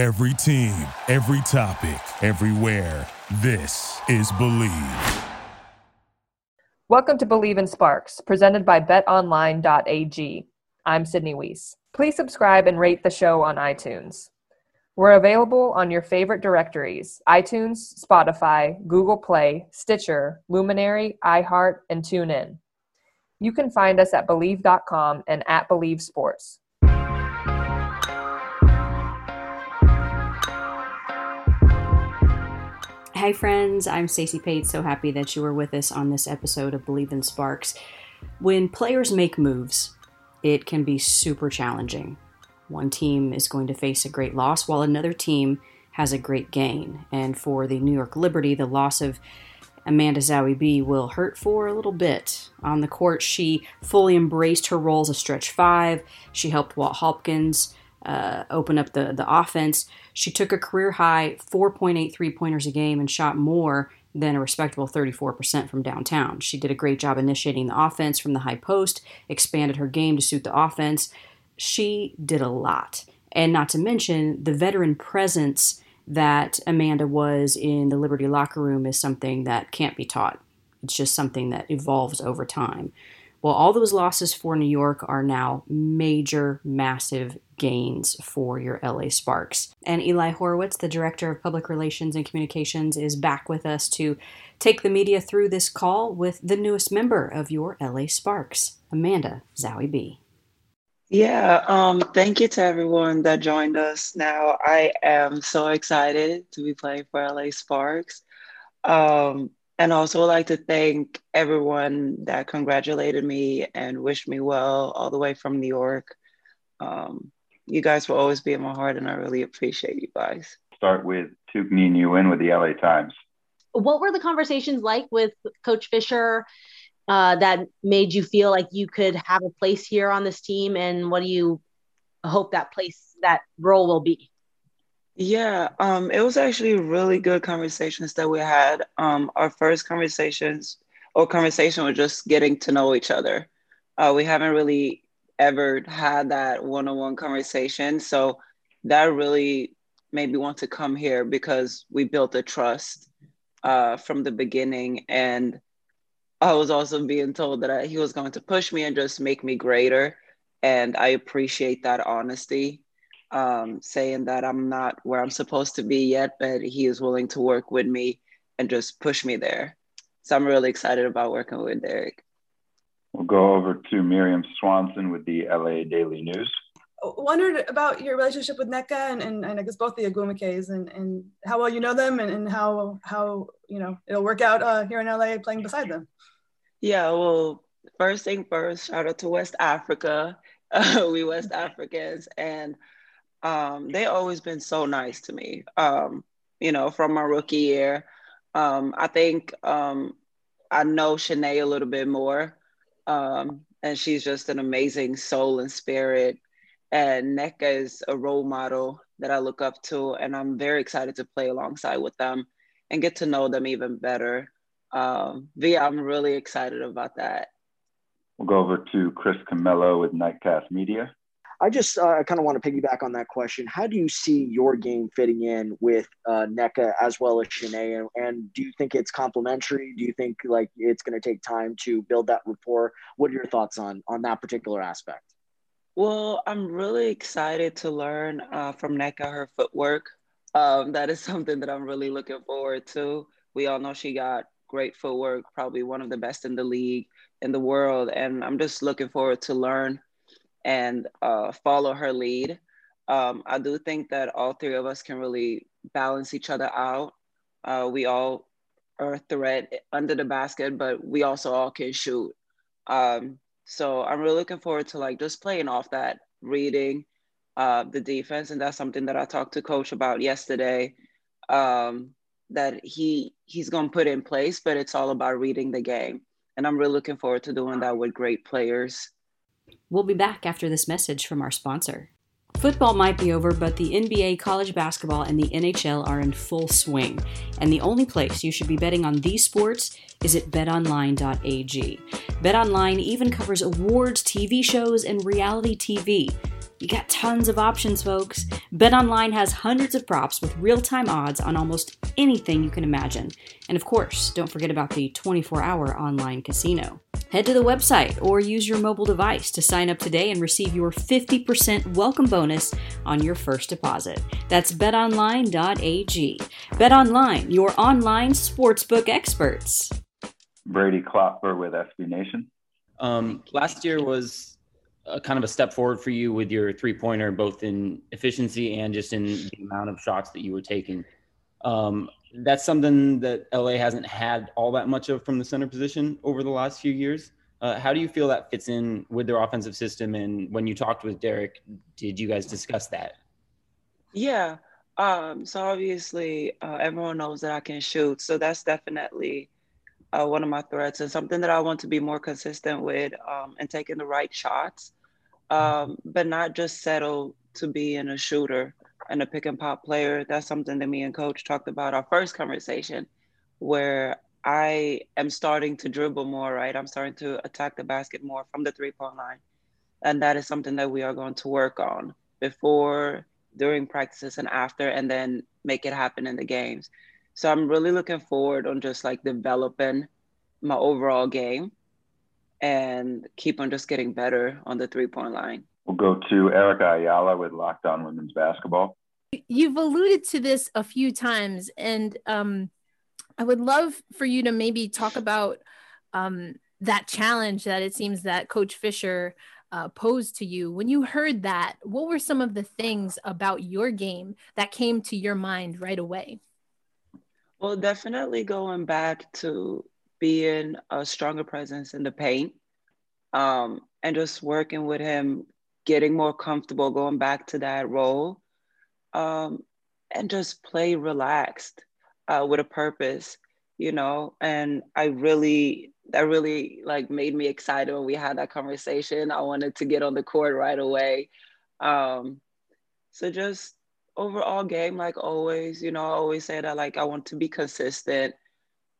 Every team, every topic, everywhere. This is Bleav. Welcome to Bleav in Sparks, presented by betonline.ag. I'm Sydney Weiss. Please subscribe and rate the show on iTunes. We're available on your favorite directories, iTunes, Spotify, Google Play, Stitcher, Luminary, iHeart, and TuneIn. You can find us at Bleav.com and at Bleav Sports. Hey friends, I'm Stacey Page. So happy that you were with us on this episode of Bleav in Sparks. When players make moves, it can be super challenging. One team is going to face a great loss while another team has a great gain. And for the New York Liberty, the loss of Amanda Zahui B. will hurt for a little bit. On the court, she fully embraced her role as a stretch five. She helped Walt Hopkins open up the offense. She took a career-high 4.8 three-pointers a game and shot more than a respectable 34% from downtown. She did a great job initiating the offense from the high post, expanded her game to suit the offense. She did a lot, and not to mention the veteran presence that Amanda was in the Liberty locker room is something that can't be taught. It's just something that evolves over time. Well, all those losses for New York are now major, massive gains for your LA Sparks. And Eli Horowitz, the Director of Public Relations and Communications, is back with us to take the media through this call with the newest member of your LA Sparks, Amanda Zahui B. Thank you to everyone that joined us. Now, I am so excited to be playing for LA Sparks. And also like to thank everyone that congratulated me and wished me well all the way from New York. You guys will always be in my heart, and I really appreciate you guys. Start with Thuc Nhi Nguyen with the LA Times. What were the conversations like with Coach Fisher that made you feel like you could have a place here on this team, and what do you hope that place, that role will be? It was actually really good conversations that we had. Our first conversation was just getting to know each other. We haven't really ever had that one-on-one conversation, so that really made me want to come here because we built a trust from the beginning, and I was also being told that he was going to push me and just make me greater. And I appreciate that honesty, saying that I'm not where I'm supposed to be yet, but he is willing to work with me and just push me there. So I'm really excited about working with Derek. We'll go over to Miriam Swanson with the LA Daily News. Wondered about your relationship with Nneka and I guess both the Ogwumikes and how well you know them and how you know it'll work out here in LA playing beside them. Yeah, well, first thing first, shout out to West Africa. We West Africans, and they always been so nice to me. From my rookie year, I think I know Shanae a little bit more, and she's just an amazing soul and spirit. And Nneka is a role model that I look up to, and I'm very excited to play alongside with them and get to know them even better. I'm really excited about that. We'll go over to Chris Camello with Nightcast Media. I just kind of want to piggyback on that question. How do you see your game fitting in with Nneka as well as Shanae? And do you think it's complementary? Do you think like it's going to take time to build that rapport? What are your thoughts on that particular aspect? Well, I'm really excited to learn from Nneka her footwork. That is something that I'm really looking forward to. We all know she got great footwork, probably one of the best in the league, in the world. And I'm just looking forward to learn and follow her lead. I do think that all three of us can really balance each other out. We all are a threat under the basket, but we also all can shoot. So I'm really looking forward to like just playing off that, reading the defense. And that's something that I talked to Coach about yesterday, that he's going to put in place, but it's all about reading the game. And I'm really looking forward to doing that with great players. We'll be back after this message from our sponsor. Football might be over, but the NBA, college basketball, and the NHL are in full swing. And the only place you should be betting on these sports is at betonline.ag. BetOnline even covers awards, TV shows, and reality TV. You got tons of options, folks. BetOnline has hundreds of props with real-time odds on almost anything you can imagine. And of course, don't forget about the 24-hour online casino. Head to the website or use your mobile device to sign up today and receive your 50% welcome bonus on your first deposit. That's betonline.ag. BetOnline, your online sportsbook experts. Brady Klopper with SB Nation. Last year was kind of a step forward for you with your three-pointer, both in efficiency and just in the amount of shots that you were taking. That's something that LA hasn't had all that much of from the center position over the last few years. How do you feel that fits in with their offensive system? And when you talked with Derek, did you guys discuss that? Yeah. So obviously everyone knows that I can shoot. So that's definitely one of my threats and something that I want to be more consistent with and taking the right shots, but not just settle to being a shooter and a pick and pop player. That's something that me and Coach talked about our first conversation, where I am starting to dribble more, right? I'm starting to attack the basket more from the three-point line. And that is something that we are going to work on before, during practices and after, and then make it happen in the games. So I'm really looking forward on just like developing my overall game and keep on just getting better on the three-point line. We'll go to Erica Ayala with Locked On Women's Basketball. You've alluded to this a few times, and I would love for you to maybe talk about that challenge that it seems that Coach Fisher posed to you. When you heard that, what were some of the things about your game that came to your mind right away? Well, definitely going back to being a stronger presence in the paint and just working with him, getting more comfortable, going back to that role and just play relaxed with a purpose, you know? And that really like made me excited when we had that conversation. I wanted to get on the court right away. So just overall game, like always, you know, I always say that like I want to be consistent,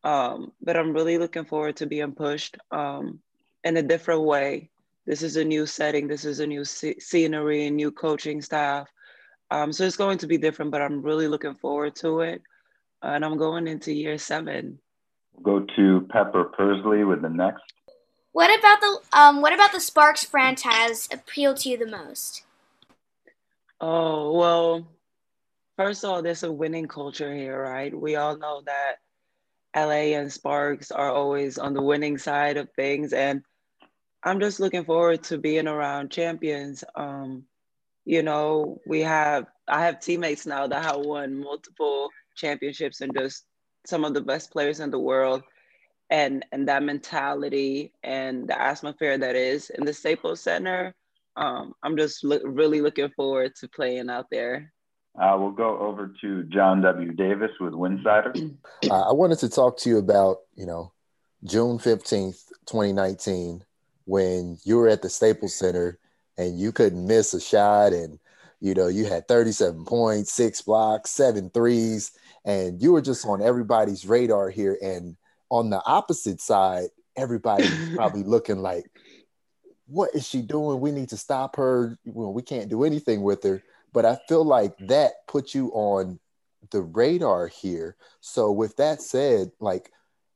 but I'm really looking forward to being pushed in a different way. This is a new setting. This is a new scenery, a new coaching staff. So it's going to be different, but I'm really looking forward to it. And I'm going into year 7. Go to Pepper Persley with the next. What about the Sparks franchise appealed to you the most? Oh, well, first of all, there's a winning culture here, right? We all know that LA and Sparks are always on the winning side of things. And I'm just looking forward to being around champions. You know, I have teammates now that have won multiple championships and just some of the best players in the world. And that mentality and the atmosphere that is in the Staples Center, I'm just really looking forward to playing out there. We'll go over to John W. Davis with Windsider. I wanted to talk to you about, you know, June 15th, 2019, when you were at the Staples Center and you couldn't miss a shot. And, you know, you had 37 points, 6 blocks, 7 threes, and you were just on everybody's radar here. And on the opposite side, everybody was probably looking like, what is she doing? We need to stop her. Well, we can't do anything with her. But I feel like that put you on the radar here. So with that said, like,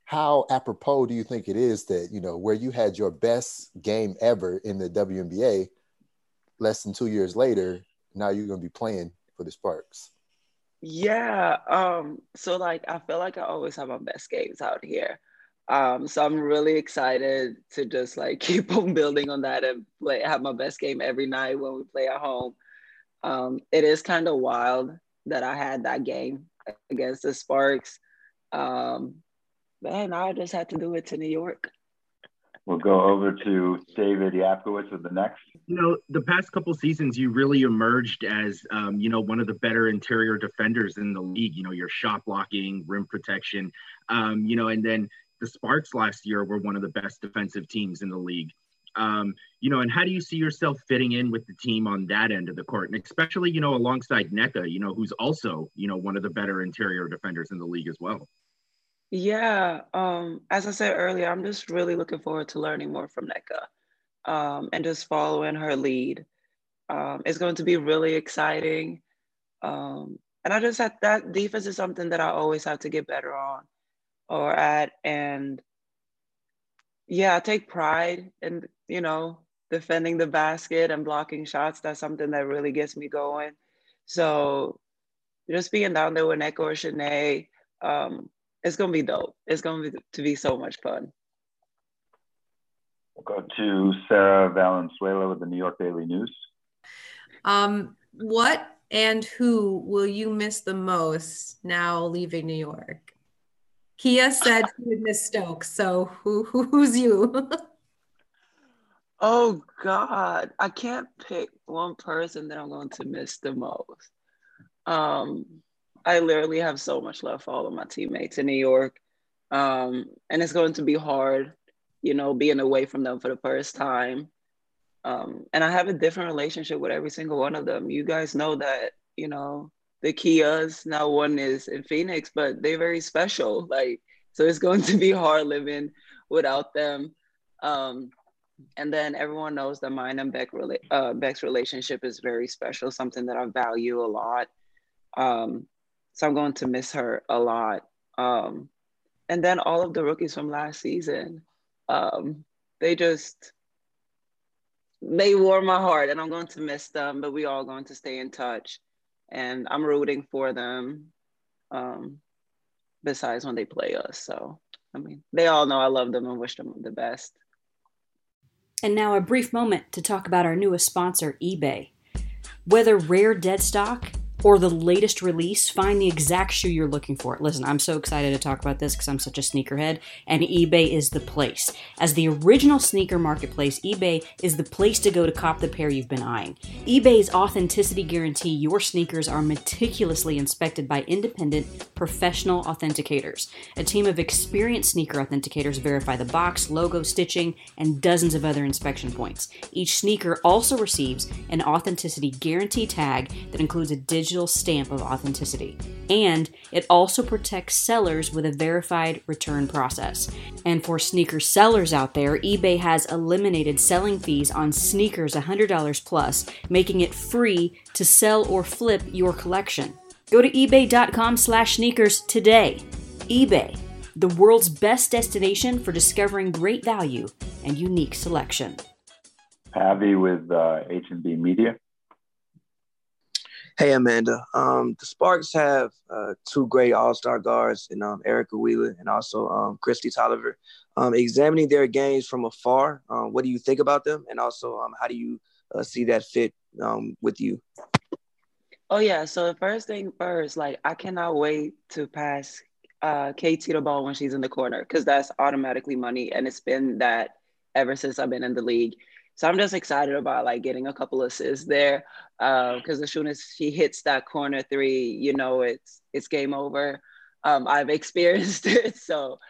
how apropos do you think it is that, you know, where you had your best game ever in the WNBA, less than 2 years later, now you're going to be playing for the Sparks? Yeah. So like, I feel like I always have my best games out here. So I'm really excited to just like keep on building on that and have my best game every night when we play at home. It is kind of wild that I had that game against the Sparks. Man, I just had to do it to New York. We'll go over to David Yapkowicz with the next. You know, the past couple seasons, you really emerged as, you know, one of the better interior defenders in the league. You know, your shot blocking, rim protection, you know, and then the Sparks last year were one of the best defensive teams in the league. You know, and how do you see yourself fitting in with the team on that end of the court? And especially, you know, alongside Nneka, you know, who's also, you know, one of the better interior defenders in the league as well. Yeah. As I said earlier, I'm just really looking forward to learning more from Nneka and just following her lead. It's going to be really exciting. And I just had that defense is something that I always have to get better on or at. And yeah, I take pride in, you know, defending the basket and blocking shots. That's something that really gets me going. So just being down there with Nneka or Shanae, it's going to be dope. It's going to be so much fun. We'll go to Sarah Valenzuela with the New York Daily News. What and who will you miss the most now leaving New York? Kia said she would miss Stokes, so who's you? Oh, God. I can't pick one person that I'm going to miss the most. I literally have so much love for all of my teammates in New York. And it's going to be hard, you know, being away from them for the first time. And I have a different relationship with every single one of them. You guys know that, you know, the Kias, now one is in Phoenix, but they're very special. Like, so it's going to be hard living without them. And then everyone knows that mine and Beck's relationship is very special, something that I value a lot. So I'm going to miss her a lot. And then all of the rookies from last season, they warm my heart and I'm going to miss them, but we all going to stay in touch and I'm rooting for them besides when they play us. So, I mean, they all know I love them and wish them the best. And now a brief moment to talk about our newest sponsor, eBay. Whether rare dead stock or the latest release, find the exact shoe you're looking for. Listen, I'm so excited to talk about this because I'm such a sneakerhead, and eBay is the place. As the original sneaker marketplace, eBay is the place to go to cop the pair you've been eyeing. eBay's authenticity guarantee your sneakers are meticulously inspected by independent, professional authenticators. A team of experienced sneaker authenticators verify the box, logo, stitching, and dozens of other inspection points. Each sneaker also receives an authenticity guarantee tag that includes a digital stamp of authenticity, and it also protects sellers with a verified return process. And for sneaker sellers out there, eBay has eliminated selling fees on sneakers $100 plus, making it free to sell or flip your collection. Go to ebay.com/sneakers today. eBay, the world's best destination for discovering great value and unique selection. Avi with H&B Media. Hey, Amanda. The Sparks have two great all-star guards in Erica Wheeler and also Christy Tolliver. Examining their games from afar, what do you think about them? And also, how do you see that fit with you? Oh, yeah. So the first thing first, like, I cannot wait to pass KT the ball when she's in the corner because that's automatically money. And it's been that ever since I've been in the league. So I'm just excited about like getting a couple of assists there because as soon as she hits that corner three, you know, it's game over. I've experienced it. So,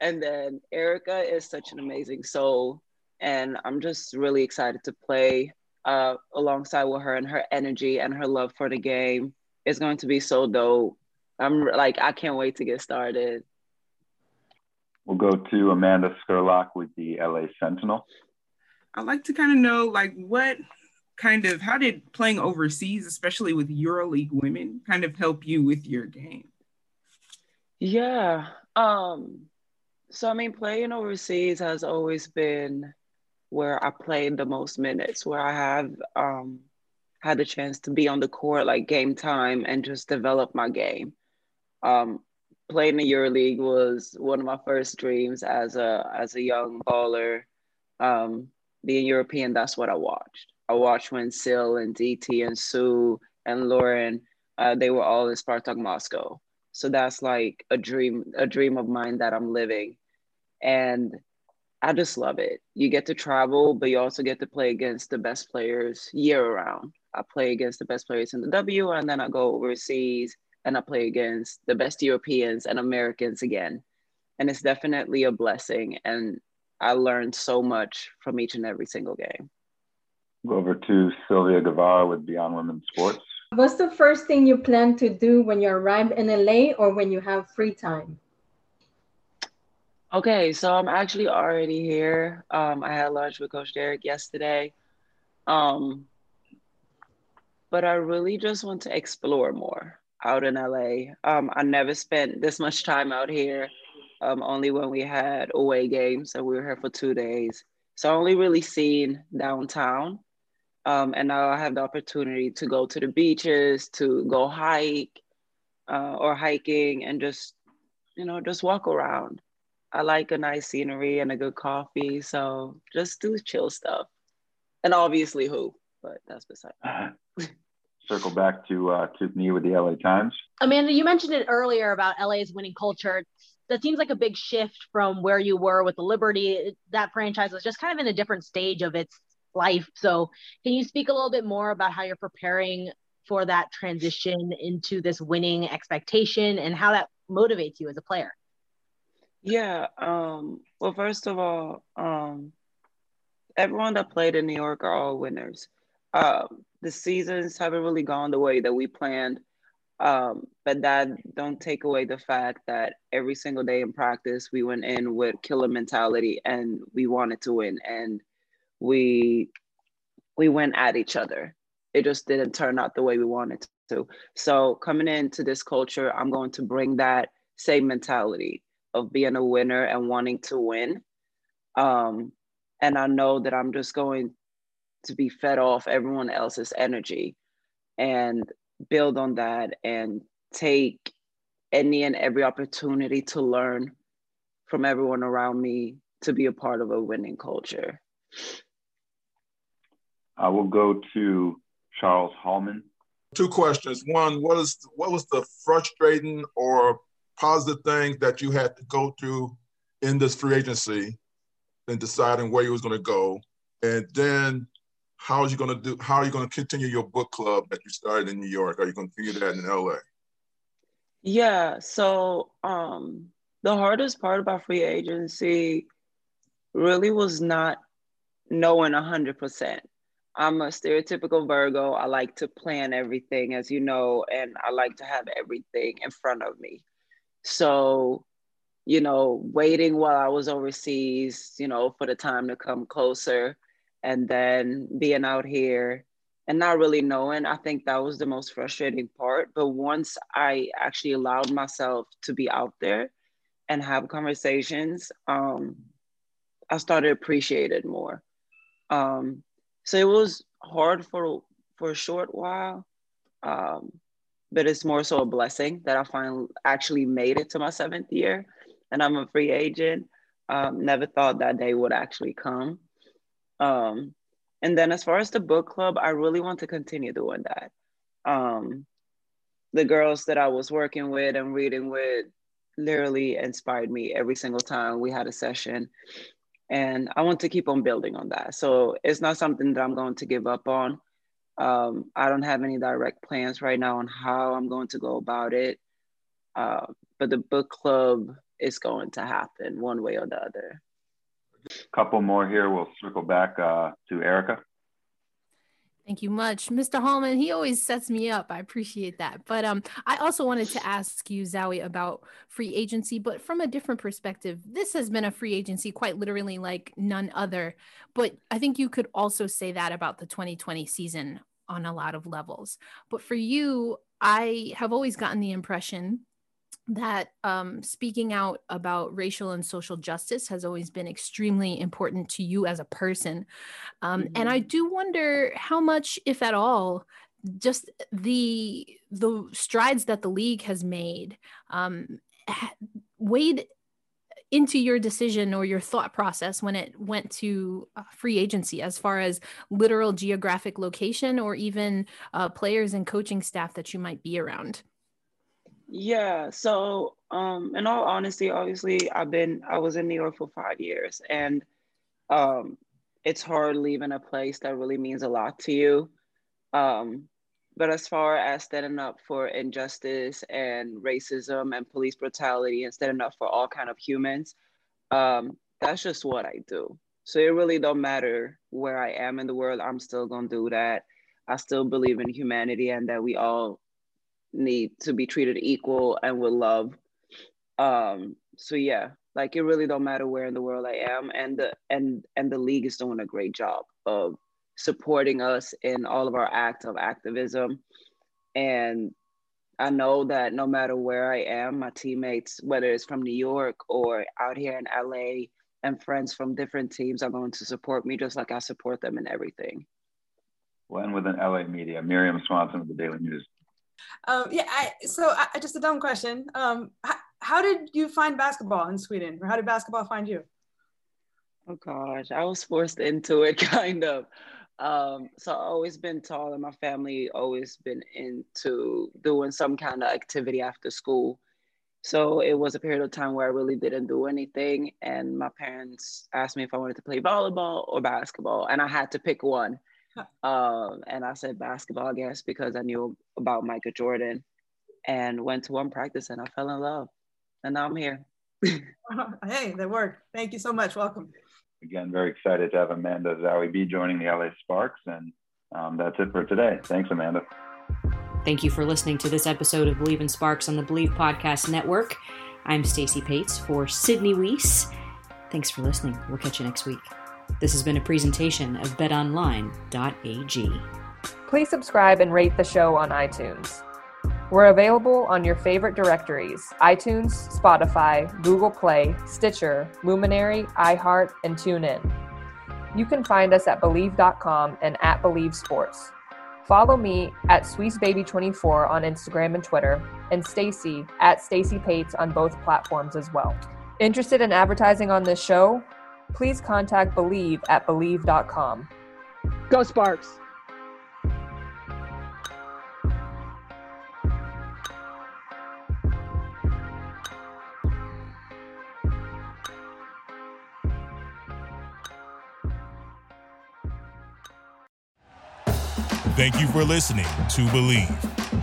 and then Erica is such an amazing soul. And I'm just really excited to play alongside with her, and her energy and her love for the game is going to be so dope. I'm like, I can't wait to get started. We'll go to Amanda Scurlock with the L.A. Sentinel. I'd like to kind of know, like, what kind of, how did playing overseas, especially with EuroLeague women, kind of help you with your game? Yeah. So, I mean, playing overseas has always been where I played the most minutes, where I have had the chance to be on the court, like, game time and just develop my game. Playing the EuroLeague was one of my first dreams as a young baller. Being European, that's what I watched. I watched when Sil and DT and Sue and Lauren, they were all in Spartak Moscow. So that's like a dream of mine that I'm living. And I just love it. You get to travel, but you also get to play against the best players year round. I play against the best players in the W, and then I go overseas and I play against the best Europeans and Americans again. And it's definitely a blessing. And I learned so much from each and every single game. Go over to Sylvia Guevara with Beyond Women's Sports. What's the first thing you plan to do when you arrive in LA or when you have free time? Okay, so I'm actually already here. I had lunch with Coach Derek yesterday. but I really just want to explore more out in LA. I never spent this much time out here, only when we had away games and we were here for 2 days. So I only really seen downtown. And now I have the opportunity to go to the beaches, to go hike or hiking and just, you know, just walk around. I like a nice scenery and a good coffee. So just do chill stuff. And obviously who, but that's beside me. Circle back to Thuc Nhi with the LA Times. Amanda, you mentioned it earlier about LA's winning culture. That seems like a big shift from where you were with the Liberty. That franchise was just kind of in a different stage of its life. So can you speak a little bit more about how you're preparing for that transition into this winning expectation and how that motivates you as a player? Yeah. Well, first of all, everyone that played in New York are all winners. The seasons haven't really gone the way that we planned, but that don't take away the fact that every single day in practice, we went in with killer mentality and we wanted to win. And we went at each other. It just didn't turn out the way we wanted to. So coming into this culture, I'm going to bring that same mentality of being a winner and wanting to win. And I know that I'm just going to be fed off everyone else's energy and build on that and take any and every opportunity to learn from everyone around me to be a part of a winning culture. I will go to Charles Hallman. Two questions. One, what was the frustrating or positive thing that you had to go through in this free agency and deciding where you was going to go? And then how are you going to continue your book club that you started in New York? Are you going to continue that in LA? Yeah, so the hardest part about free agency really was not knowing 100%. I'm a stereotypical Virgo. I like to plan everything, as you know, and I like to have everything in front of me. So, you know, waiting while I was overseas, you know, for the time to come closer and then being out here and not really knowing, I think that was the most frustrating part. But once I actually allowed myself to be out there and have conversations, I started appreciating it more. So it was hard for a short while, but it's more so a blessing that I finally actually made it to my 7th year and I'm a free agent. Never thought that day would actually come. And then as far as the book club, I really want to continue doing that. The girls that I was working with and reading with literally inspired me every single time we had a session. And I want to keep on building on that. So it's not something that I'm going to give up on. I don't have any direct plans right now on how I'm going to go about it. But the book club is going to happen one way or the other. A couple more here. We'll circle back to Erica. Thank you much, Mr. Hallman. He always sets me up. I appreciate that. But I also wanted to ask you, Zahui, about free agency, but from a different perspective. This has been a free agency quite literally like none other. But I think you could also say that about the 2020 season on a lot of levels. But for you, I have always gotten the impression that speaking out about racial and social justice has always been extremely important to you as a person. And I do wonder how much, if at all, just the strides that the league has made weighed into your decision or your thought process when it went to free agency as far as literal geographic location or even players and coaching staff that you might be around. Yeah, so in all honesty, obviously I was in New York for 5 years and it's hard leaving a place that really means a lot to you. But as far as standing up for injustice and racism and police brutality and standing up for all kind of humans, that's just what I do. So it really don't matter where I am in the world, I'm still gonna do that. I still believe in humanity and that we all need to be treated equal and with love. So yeah, like it really don't matter where in the world I am, and the league is doing a great job of supporting us in all of our acts of activism. And I know that no matter where I am, my teammates, whether it's from New York or out here in LA, and friends from different teams are going to support me just like I support them in everything. Well, and with an LA Media, Miriam Swanson of the Daily News. So just a dumb question. How did you find basketball in Sweden? Or how did basketball find you? Oh gosh, I was forced into it, kind of. So I've always been tall and my family always been into doing some kind of activity after school. So it was a period of time where I really didn't do anything. And my parents asked me if I wanted to play volleyball or basketball. And I had to pick one. And I said basketball, I guess, because I knew about Michael Jordan, and went to one practice and I fell in love. And now I'm here. Hey, that worked. Thank you so much. Welcome. Again, very excited to have Amanda Zahui B. joining the LA Sparks. And that's it for today. Thanks, Amanda. Thank you for listening to this episode of Bleav and Sparks on the Bleav Podcast Network. I'm Stacey Pates for Sydney Weiss. Thanks for listening. We'll catch you next week. This has been a presentation of betonline.ag. Please subscribe and rate the show on iTunes. We're available on your favorite directories, iTunes, Spotify, Google Play, Stitcher, Luminary, iHeart, and TuneIn. You can find us at Bleav.com and at Bleav Sports. Follow me at SweetsBaby24 on Instagram and Twitter, and Stacy at Stacy Pates on both platforms as well. Interested in advertising on this show? Please contact Bleav at Bleav.com. Go Sparks! Thank you for listening to Bleav.